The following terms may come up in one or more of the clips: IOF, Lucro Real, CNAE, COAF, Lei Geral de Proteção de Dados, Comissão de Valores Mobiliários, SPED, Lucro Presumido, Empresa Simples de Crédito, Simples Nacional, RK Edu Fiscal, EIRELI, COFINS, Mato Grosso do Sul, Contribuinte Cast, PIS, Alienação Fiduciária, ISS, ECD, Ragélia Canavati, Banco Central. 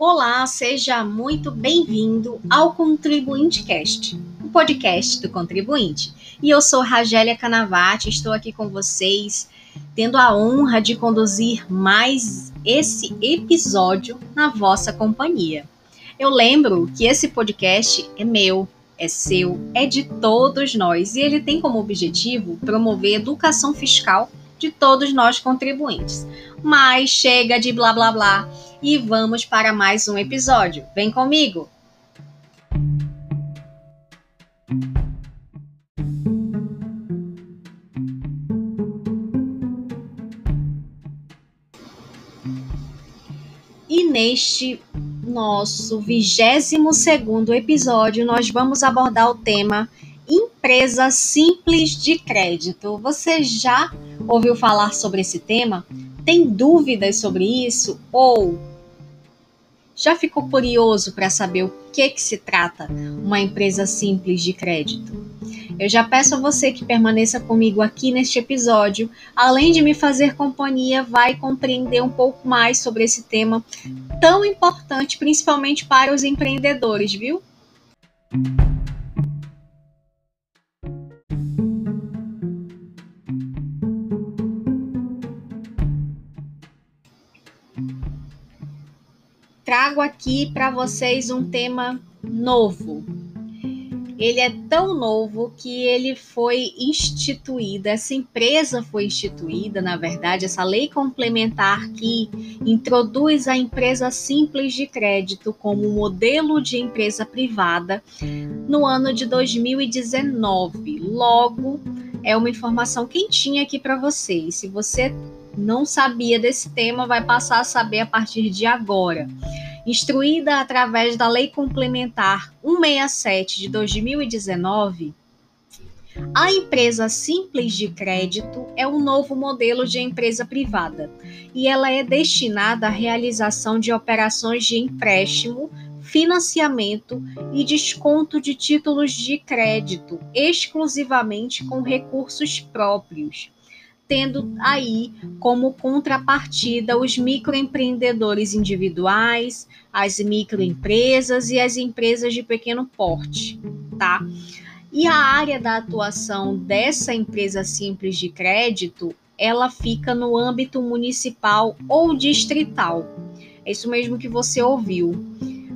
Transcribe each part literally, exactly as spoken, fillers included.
Olá, seja muito bem-vindo ao Contribuinte Cast, o podcast do contribuinte. E eu sou Ragélia Canavati, estou aqui com vocês, tendo a honra de conduzir mais esse episódio na vossa companhia. Eu lembro que esse podcast é meu, é seu, é de todos nós e ele tem como objetivo promover educação fiscal de todos nós contribuintes. Mas chega de blá blá blá. E vamos para mais um episódio. Vem comigo! E neste nosso vigésimo segundo episódio, nós vamos abordar o tema Empresa Simples de Crédito. Você já ouviu falar sobre esse tema? Tem dúvidas sobre isso? Ou já ficou curioso para saber o que, que se trata uma empresa simples de crédito? Eu já peço a você que permaneça comigo aqui neste episódio. Além de me fazer companhia, vai compreender um pouco mais sobre esse tema tão importante, principalmente para os empreendedores, viu? Trago aqui para vocês um tema novo. Ele é tão novo que ele foi instituído, essa empresa foi instituída, na verdade, essa lei complementar que introduz a empresa simples de crédito como modelo de empresa privada no ano de dois mil e dezenove. Logo, é uma informação quentinha aqui para vocês. Se você não sabia desse tema, vai passar a saber a partir de agora. Instruída através da Lei Complementar cento e sessenta e sete de dois mil e dezenove, a empresa simples de crédito é um novo modelo de empresa privada e ela é destinada à realização de operações de empréstimo, financiamento e desconto de títulos de crédito exclusivamente com recursos próprios, tendo aí como contrapartida os microempreendedores individuais, as microempresas e as empresas de pequeno porte, tá? E a área da atuação dessa empresa simples de crédito, ela fica no âmbito municipal ou distrital. É isso mesmo que você ouviu.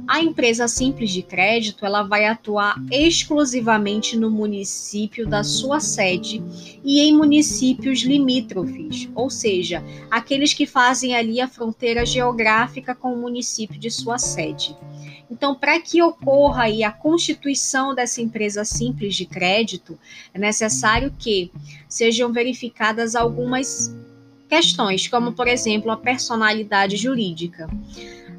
A empresa simples de crédito, ela vai atuar exclusivamente no município da sua sede e em municípios limítrofes, ou seja, aqueles que fazem ali a fronteira geográfica com o município de sua sede. Então, para que ocorra aí a constituição dessa empresa simples de crédito, é necessário que sejam verificadas algumas questões, como, por exemplo, a personalidade jurídica.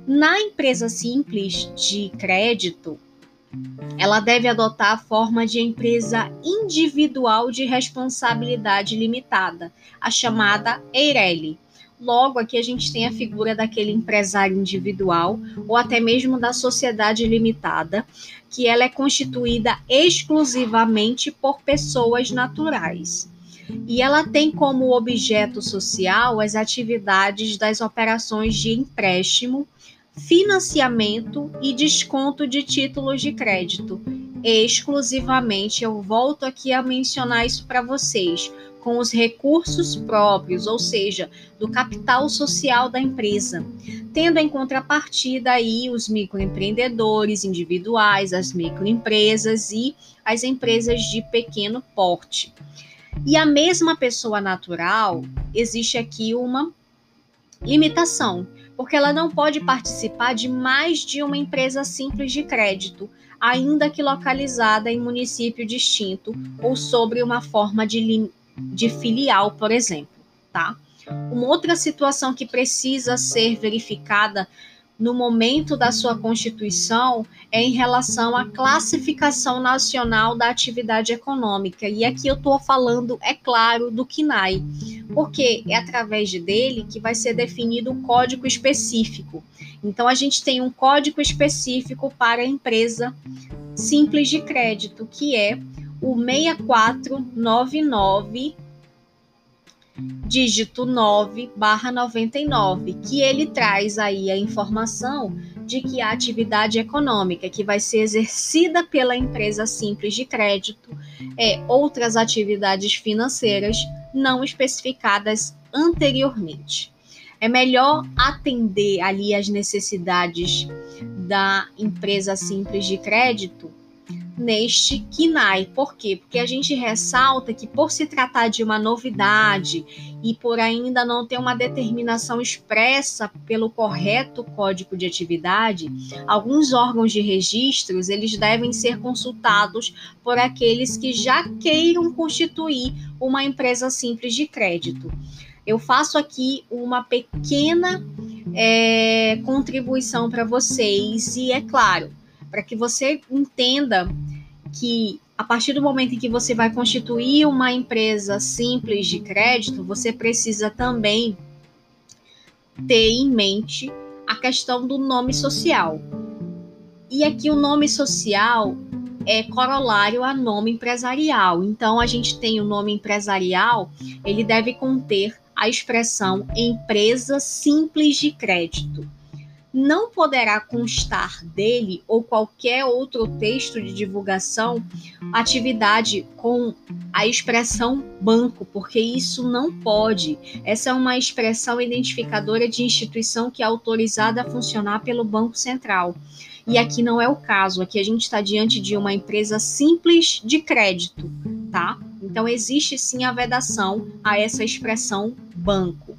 Na empresa simples de crédito, ela deve adotar a forma de empresa individual de responsabilidade limitada, a chamada EIRELI. Logo, aqui a gente tem a figura daquele empresário individual ou até mesmo da sociedade limitada, que ela é constituída exclusivamente por pessoas naturais. E ela tem como objeto social as atividades das operações de empréstimo, financiamento e desconto de títulos de crédito. Exclusivamente, eu volto aqui a mencionar isso para vocês, com os recursos próprios, ou seja, do capital social da empresa, tendo em contrapartida aí os microempreendedores individuais, as microempresas e as empresas de pequeno porte. E a mesma pessoa natural, existe aqui uma limitação, porque ela não pode participar de mais de uma empresa simples de crédito, ainda que localizada em município distinto ou sobre uma forma de, lim... de filial, por exemplo, tá? Uma outra situação que precisa ser verificada no momento da sua constituição é em relação à classificação nacional da atividade econômica. E aqui eu estou falando, é claro, do C N A E, porque é através dele que vai ser definido o código específico. Então, a gente tem um código específico para a empresa simples de crédito, que é o seis quatro nove nove, dígito nove barra noventa e nove, que ele traz aí a informação de que a atividade econômica que vai ser exercida pela empresa simples de crédito é outras atividades financeiras não especificadas anteriormente. É melhor atender ali as necessidades da empresa simples de crédito neste C N A E. Por quê? Porque a gente ressalta que, por se tratar de uma novidade e por ainda não ter uma determinação expressa pelo correto código de atividade, alguns órgãos de registros eles devem ser consultados por aqueles que já queiram constituir uma empresa simples de crédito. Eu faço aqui uma pequena é, contribuição para vocês e, é claro, para que você entenda que a partir do momento em que você vai constituir uma empresa simples de crédito, você precisa também ter em mente a questão do nome social. E aqui o nome social é corolário a nome empresarial. Então, a gente tem o nome empresarial, ele deve conter a expressão empresa simples de crédito. Não poderá constar dele ou qualquer outro texto de divulgação atividade com a expressão banco, porque isso não pode. Essa é uma expressão identificadora de instituição que é autorizada a funcionar pelo Banco Central. E aqui não é o caso, aqui a gente está diante de uma empresa simples de crédito, tá? Então existe sim a vedação a essa expressão banco.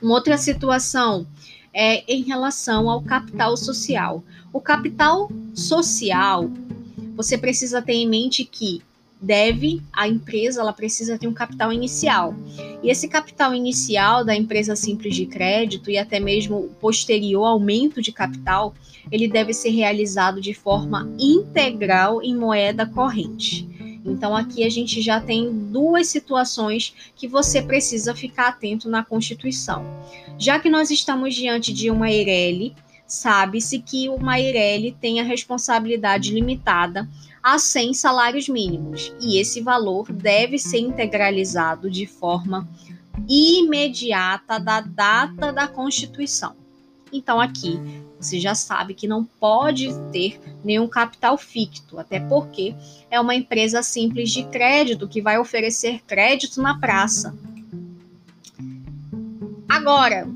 Uma outra situação é em relação ao capital social. O capital social, você precisa ter em mente que deve, a empresa, ela precisa ter um capital inicial. E esse capital inicial da empresa simples de crédito e até mesmo o posterior aumento de capital, ele deve ser realizado de forma integral em moeda corrente. Então, aqui a gente já tem duas situações que você precisa ficar atento na Constituição. Já que nós estamos diante de uma EIRELI, sabe-se que uma EIRELI tem a responsabilidade limitada a cem salários mínimos. E esse valor deve ser integralizado de forma imediata da data da Constituição. Então, aqui você já sabe que não pode ter nenhum capital ficto, até porque é uma empresa simples de crédito que vai oferecer crédito na praça. Agora,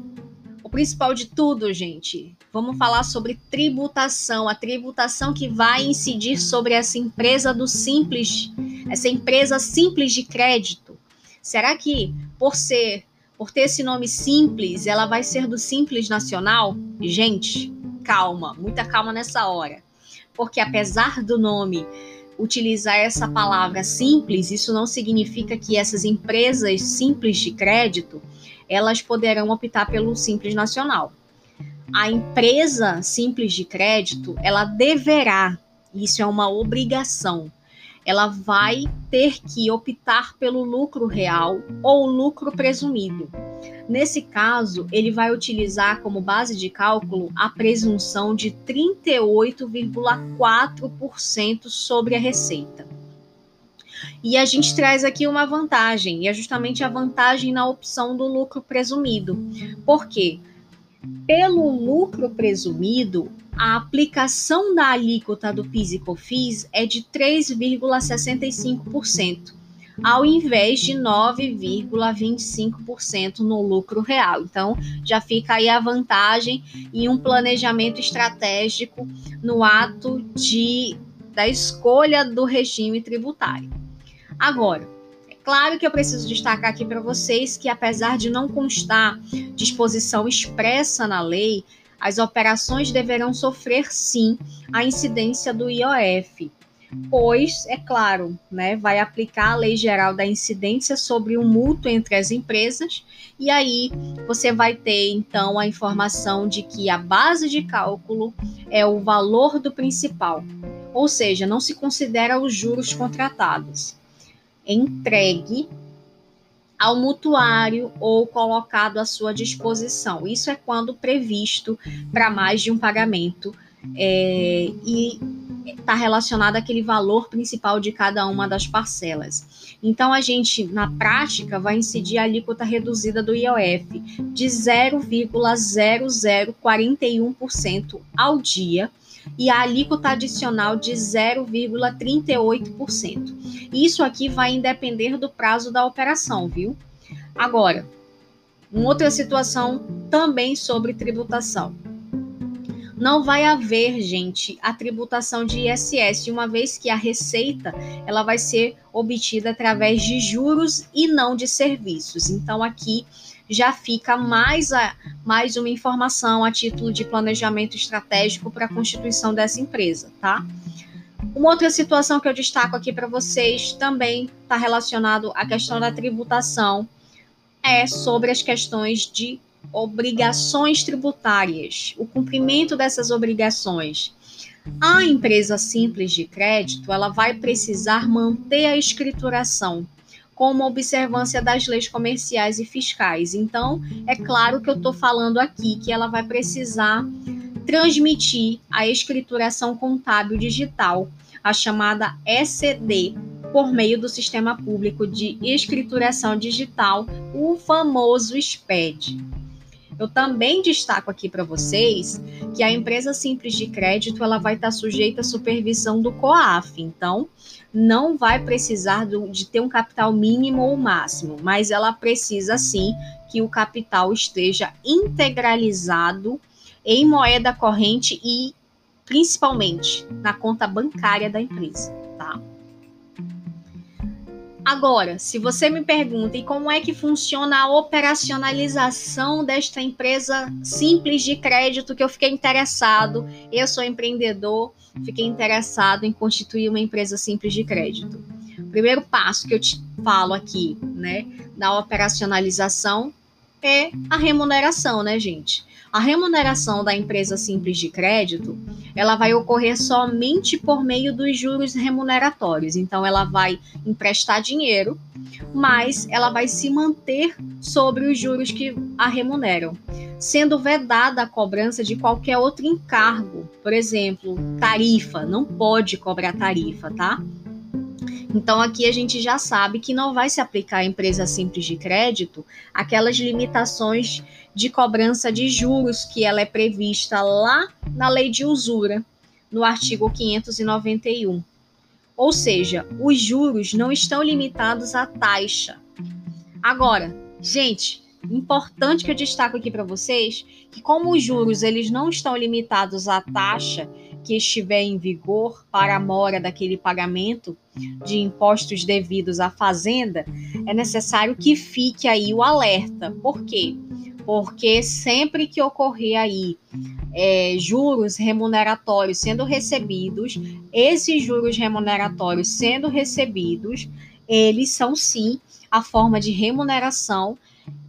o principal de tudo, gente, vamos falar sobre tributação, a tributação que vai incidir sobre essa empresa do simples, essa empresa simples de crédito. Será que por ser Por ter esse nome simples, ela vai ser do Simples Nacional? Gente, calma, muita calma nessa hora. Porque apesar do nome utilizar essa palavra simples, isso não significa que essas empresas simples de crédito, elas poderão optar pelo Simples Nacional. A empresa simples de crédito, ela deverá, isso é uma obrigação, ela vai ter que optar pelo lucro real ou lucro presumido. Nesse caso, ele vai utilizar como base de cálculo a presunção de trinta e oito vírgula quatro por cento sobre a receita. E a gente traz aqui uma vantagem, e é justamente a vantagem na opção do lucro presumido. Por quê? Pelo lucro presumido, a aplicação da alíquota do PIS e COFINS é de três vírgula sessenta e cinco por cento, ao invés de nove vírgula vinte e cinco por cento no lucro real. Então, já fica aí a vantagem e um planejamento estratégico no ato de, da escolha do regime tributário. Agora, claro que eu preciso destacar aqui para vocês que, apesar de não constar disposição expressa na lei, as operações deverão sofrer, sim, a incidência do I O F, pois, é claro, né, vai aplicar a Lei Geral da Incidência sobre o Mútuo entre as Empresas, e aí você vai ter, então, a informação de que a base de cálculo é o valor do principal, ou seja, não se considera os juros contratados, entregue ao mutuário ou colocado à sua disposição. Isso é quando previsto para mais de um pagamento, é, e está relacionada àquele valor principal de cada uma das parcelas. Então, a gente, na prática, vai incidir a alíquota reduzida do I O F de zero vírgula zero zero quarenta e um por cento ao dia e a alíquota adicional de zero vírgula trinta e oito por cento. Isso aqui vai depender do prazo da operação, viu? Agora, uma outra situação também sobre tributação. Não vai haver, gente, a tributação de I S S, uma vez que a receita ela vai ser obtida através de juros e não de serviços. Então, aqui já fica mais, a, mais uma informação a título de planejamento estratégico para a constituição dessa empresa, tá? Uma outra situação que eu destaco aqui para vocês também está relacionado à questão da tributação, é sobre as questões de obrigações tributárias, o cumprimento dessas obrigações. A empresa simples de crédito, ela vai precisar manter a escrituração como observância das leis comerciais e fiscais. Então, é claro que eu estou falando aqui que ela vai precisar transmitir a escrituração contábil digital, a chamada E C D, por meio do Sistema Público de Escrituração Digital, o famoso S P E D. Eu também destaco aqui para vocês que a empresa simples de crédito ela vai estar sujeita à supervisão do C O A F, então não vai precisar do, de ter um capital mínimo ou máximo, mas ela precisa sim que o capital esteja integralizado em moeda corrente e principalmente na conta bancária da empresa, tá? Agora, se você me pergunta, e como é que funciona a operacionalização desta empresa simples de crédito que eu fiquei interessado, eu sou empreendedor, fiquei interessado em constituir uma empresa simples de crédito. Primeiro passo que eu te falo aqui, né, da operacionalização é a remuneração, né, gente? A remuneração da empresa simples de crédito, ela vai ocorrer somente por meio dos juros remuneratórios. Então, ela vai emprestar dinheiro, mas ela vai se manter sobre os juros que a remuneram, sendo vedada a cobrança de qualquer outro encargo. Por exemplo, tarifa, não pode cobrar tarifa, tá? Então, aqui a gente já sabe que não vai se aplicar à empresa simples de crédito aquelas limitações de cobrança de juros que ela é prevista lá na Lei de Usura, no artigo quinhentos e noventa e um. Ou seja, os juros não estão limitados à taxa. Agora, gente, importante que eu destaco aqui para vocês, que como os juros eles não estão limitados à taxa que estiver em vigor para a mora daquele pagamento de impostos devidos à fazenda, é necessário que fique aí o alerta. Por quê? Porque sempre que ocorrer aí é, juros remuneratórios sendo recebidos, esses juros remuneratórios sendo recebidos, eles são sim a forma de remuneração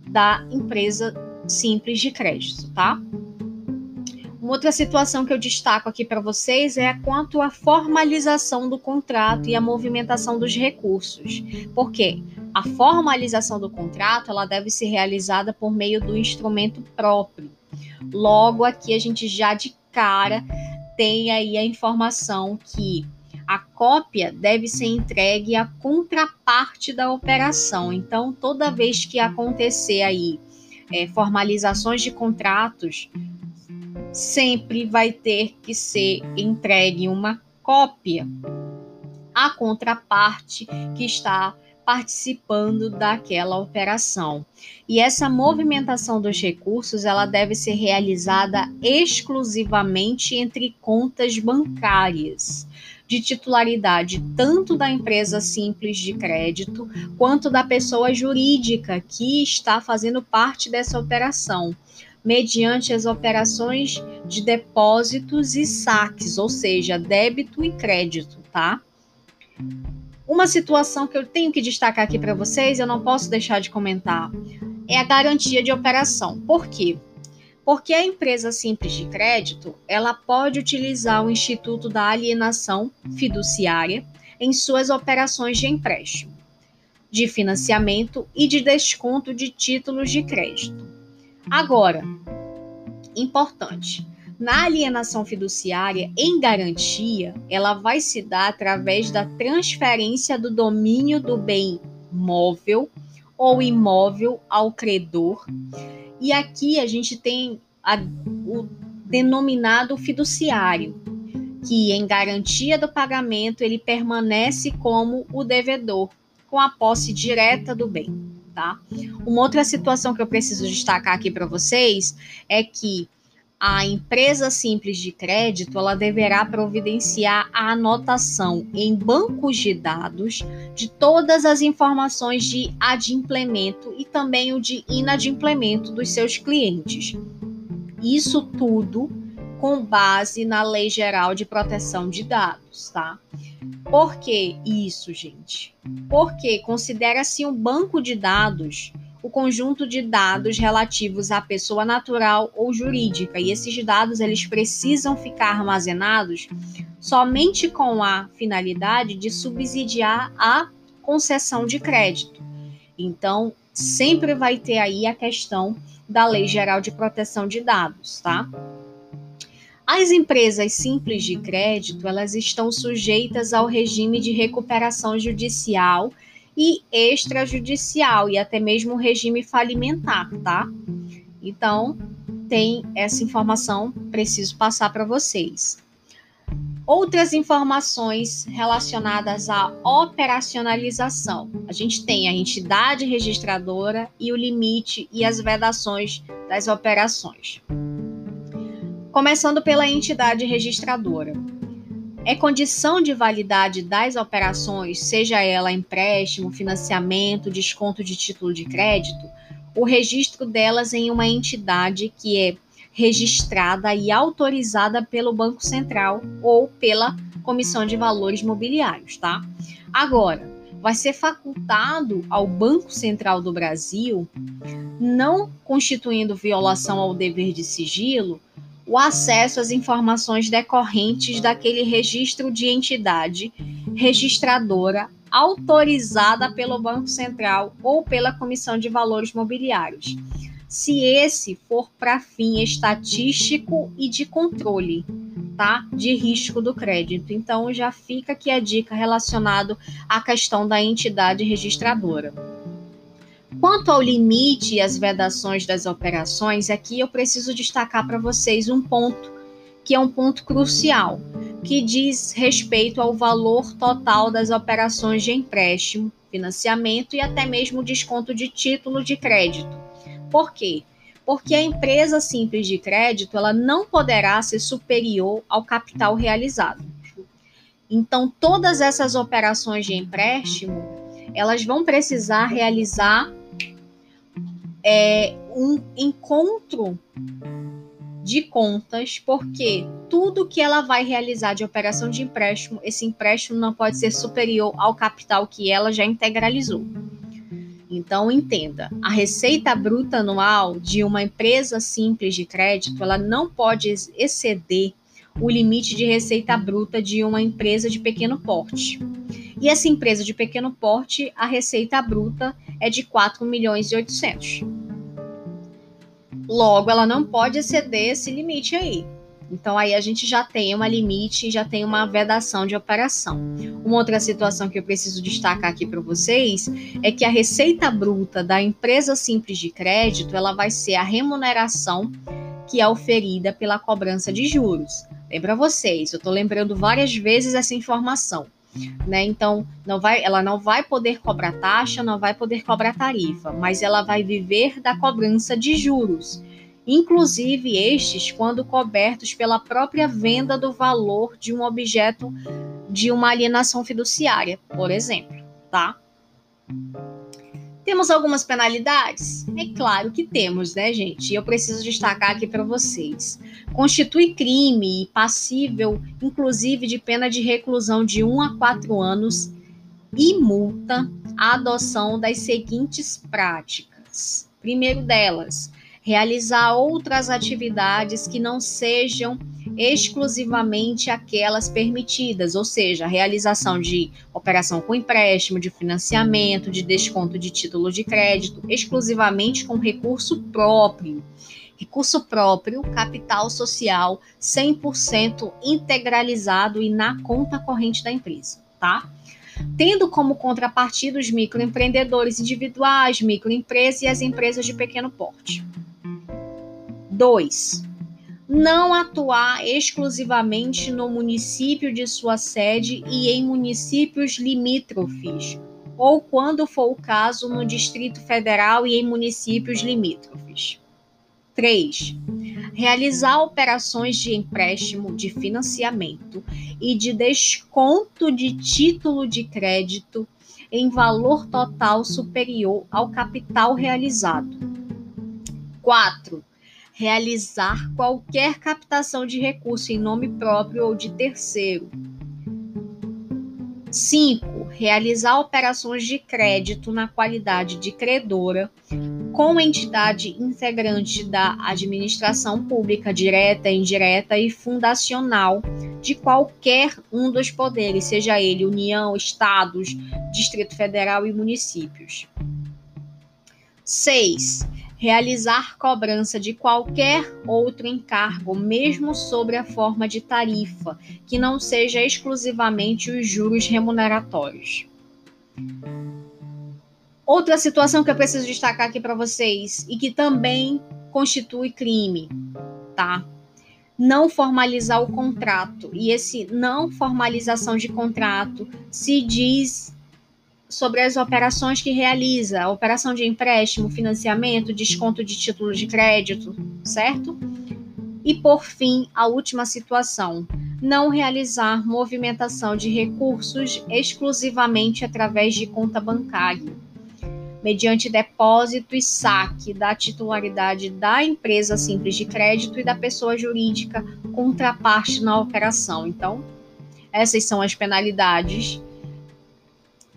da empresa simples de crédito, tá? Uma outra situação que eu destaco aqui para vocês é quanto à formalização do contrato e a movimentação dos recursos. Por quê? A formalização do contrato ela deve ser realizada por meio do instrumento próprio. Logo, aqui a gente já de cara tem aí a informação que a cópia deve ser entregue à contraparte da operação. Então, toda vez que acontecer aí é, formalizações de contratos, sempre vai ter que ser entregue uma cópia à contraparte que está participando daquela operação. E essa movimentação dos recursos, ela deve ser realizada exclusivamente entre contas bancárias de titularidade tanto da empresa simples de crédito quanto da pessoa jurídica que está fazendo parte dessa operação, mediante as operações de depósitos e saques, ou seja, débito e crédito, tá? Uma situação que eu tenho que destacar aqui para vocês, eu não posso deixar de comentar, é a garantia de operação. Por quê? Porque a empresa simples de crédito, ela pode utilizar o Instituto da Alienação Fiduciária em suas operações de empréstimo, de financiamento e de desconto de títulos de crédito. Agora, importante, Na alienação fiduciária em garantia, ela vai se dar através da transferência do domínio do bem móvel ou imóvel ao credor. E aqui a gente tem a, o denominado fiduciário, que em garantia do pagamento ele permanece como o devedor, com a posse direta do bem. Tá? Uma outra situação que eu preciso destacar aqui para vocês é que a empresa simples de crédito, ela deverá providenciar a anotação em bancos de dados de todas as informações de adimplemento e também o de inadimplemento dos seus clientes. Isso tudo com base na Lei Geral de Proteção de Dados, tá? Por que isso, gente? Porque considera-se um banco de dados o conjunto de dados relativos à pessoa natural ou jurídica, e esses dados eles precisam ficar armazenados somente com a finalidade de subsidiar a concessão de crédito. Então, sempre vai ter aí a questão da Lei Geral de Proteção de Dados, tá? As empresas simples de crédito, elas estão sujeitas ao regime de recuperação judicial e extrajudicial, e até mesmo o regime falimentar, tá? Então, tem essa informação, preciso passar para vocês. Outras informações relacionadas à operacionalização. A gente tem a entidade registradora e o limite e as vedações das operações. Começando pela entidade registradora. É condição de validade das operações, seja ela empréstimo, financiamento, desconto de título de crédito, o registro delas em uma entidade que é registrada e autorizada pelo Banco Central ou pela Comissão de Valores Mobiliários, tá? Agora, vai ser facultado ao Banco Central do Brasil, não constituindo violação ao dever de sigilo, o acesso às informações decorrentes daquele registro de entidade registradora autorizada pelo Banco Central ou pela Comissão de Valores Mobiliários, se esse for para fim estatístico e de controle, tá? De risco do crédito. Então, já fica aqui a dica relacionada à questão da entidade registradora. Quanto ao limite e as vedações das operações, aqui eu preciso destacar para vocês um ponto, que é um ponto crucial, que diz respeito ao valor total das operações de empréstimo, financiamento e até mesmo desconto de título de crédito. Por quê? Porque a empresa simples de crédito, ela não poderá ser superior ao capital realizado. Então, todas essas operações de empréstimo, elas vão precisar realizar É um encontro de contas, porque tudo que ela vai realizar de operação de empréstimo, esse empréstimo não pode ser superior ao capital que ela já integralizou. Então, entenda, a receita bruta anual de uma empresa simples de crédito, ela não pode exceder o limite de receita bruta de uma empresa de pequeno porte. E essa empresa de pequeno porte, a receita bruta é de quatro milhões e oitocentos. Logo, ela não pode exceder esse limite aí. Então, aí a gente já tem uma limite, já tem uma vedação de operação. Uma outra situação que eu preciso destacar aqui para vocês é que a receita bruta da empresa simples de crédito, ela vai ser a remuneração que é oferida pela cobrança de juros. Lembra vocês, eu estou lembrando várias vezes essa informação. Né? Então, não vai, ela não vai poder cobrar taxa, não vai poder cobrar tarifa, mas ela vai viver da cobrança de juros, inclusive estes quando cobertos pela própria venda do valor de um objeto de uma alienação fiduciária, por exemplo, tá? Temos algumas penalidades? É claro que temos, né, gente? Eu preciso destacar aqui para vocês. Constitui crime e passível, inclusive, de pena de reclusão de um a quatro anos e multa a adoção das seguintes práticas. Primeiro delas, realizar outras atividades que não sejam exclusivamente aquelas permitidas, ou seja, a realização de operação com empréstimo, de financiamento, de desconto de título de crédito, exclusivamente com recurso próprio recurso próprio, capital social, cem por cento integralizado e na conta corrente da empresa, tá? Tendo como contrapartida os microempreendedores individuais, microempresas e as empresas de pequeno porte. dois. Não atuar exclusivamente no município de sua sede e em municípios limítrofes, ou, quando for o caso, no Distrito Federal e em municípios limítrofes. três. Realizar operações de empréstimo, de financiamento e de desconto de título de crédito em valor total superior ao capital realizado. quatro. Realizar qualquer captação de recurso em nome próprio ou de terceiro. cinco. Realizar operações de crédito na qualidade de credora com entidade integrante da administração pública direta, indireta e fundacional de qualquer um dos poderes, seja ele União, Estados, Distrito Federal e municípios. seis. Realizar cobrança de qualquer outro encargo, mesmo sobre a forma de tarifa, que não seja exclusivamente os juros remuneratórios. Outra situação que eu preciso destacar aqui para vocês, e que também constitui crime, tá? Não formalizar o contrato. E esse não formalização de contrato se diz sobre as operações que realiza, operação de empréstimo, financiamento, desconto de título de crédito, certo? E, por fim, a última situação, não realizar movimentação de recursos exclusivamente através de conta bancária, mediante depósito e saque da titularidade da empresa simples de crédito e da pessoa jurídica contraparte na operação. Então, essas são as penalidades,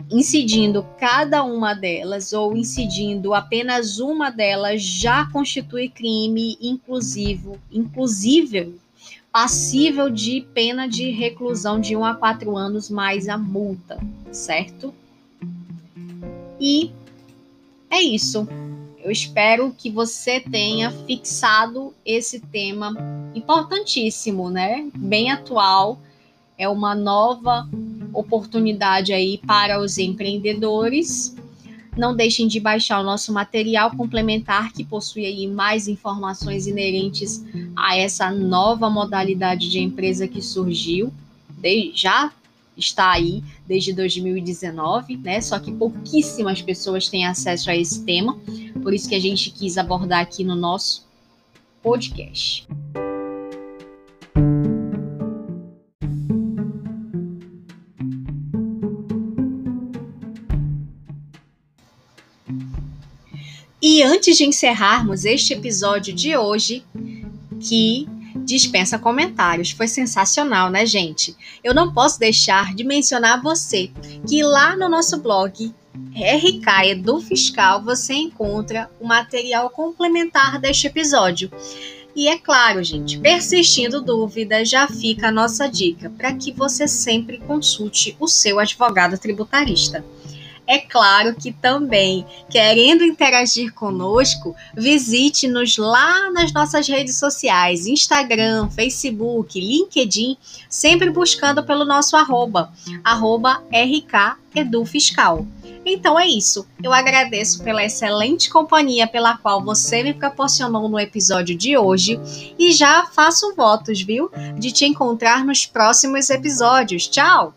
incidindo cada uma delas ou incidindo apenas uma delas já constitui crime inclusivo, inclusive passível de pena de reclusão de um a quatro anos mais a multa, certo? E é isso. Eu espero que você tenha fixado esse tema importantíssimo, né? Bem atual, é uma nova oportunidade aí para os empreendedores. Não deixem de baixar o nosso material complementar que possui aí mais informações inerentes a essa nova modalidade de empresa que surgiu, de, já está aí desde dois mil e dezenove, né? Só que pouquíssimas pessoas têm acesso a esse tema, por isso que a gente quis abordar aqui no nosso podcast. E antes de encerrarmos este episódio de hoje, que dispensa comentários, foi sensacional, né, gente? Eu não posso deixar de mencionar a você que lá no nosso blog R K Edu Fiscal você encontra o material complementar deste episódio. E é claro, gente, persistindo dúvidas, já fica a nossa dica para que você sempre consulte o seu advogado tributarista. É claro que também, querendo interagir conosco, visite-nos lá nas nossas redes sociais, Instagram, Facebook, LinkedIn, sempre buscando pelo nosso arroba, arroba R K Edu Fiscal. Então é isso, eu agradeço pela excelente companhia pela qual você me proporcionou no episódio de hoje e já faço votos, viu, de te encontrar nos próximos episódios. Tchau!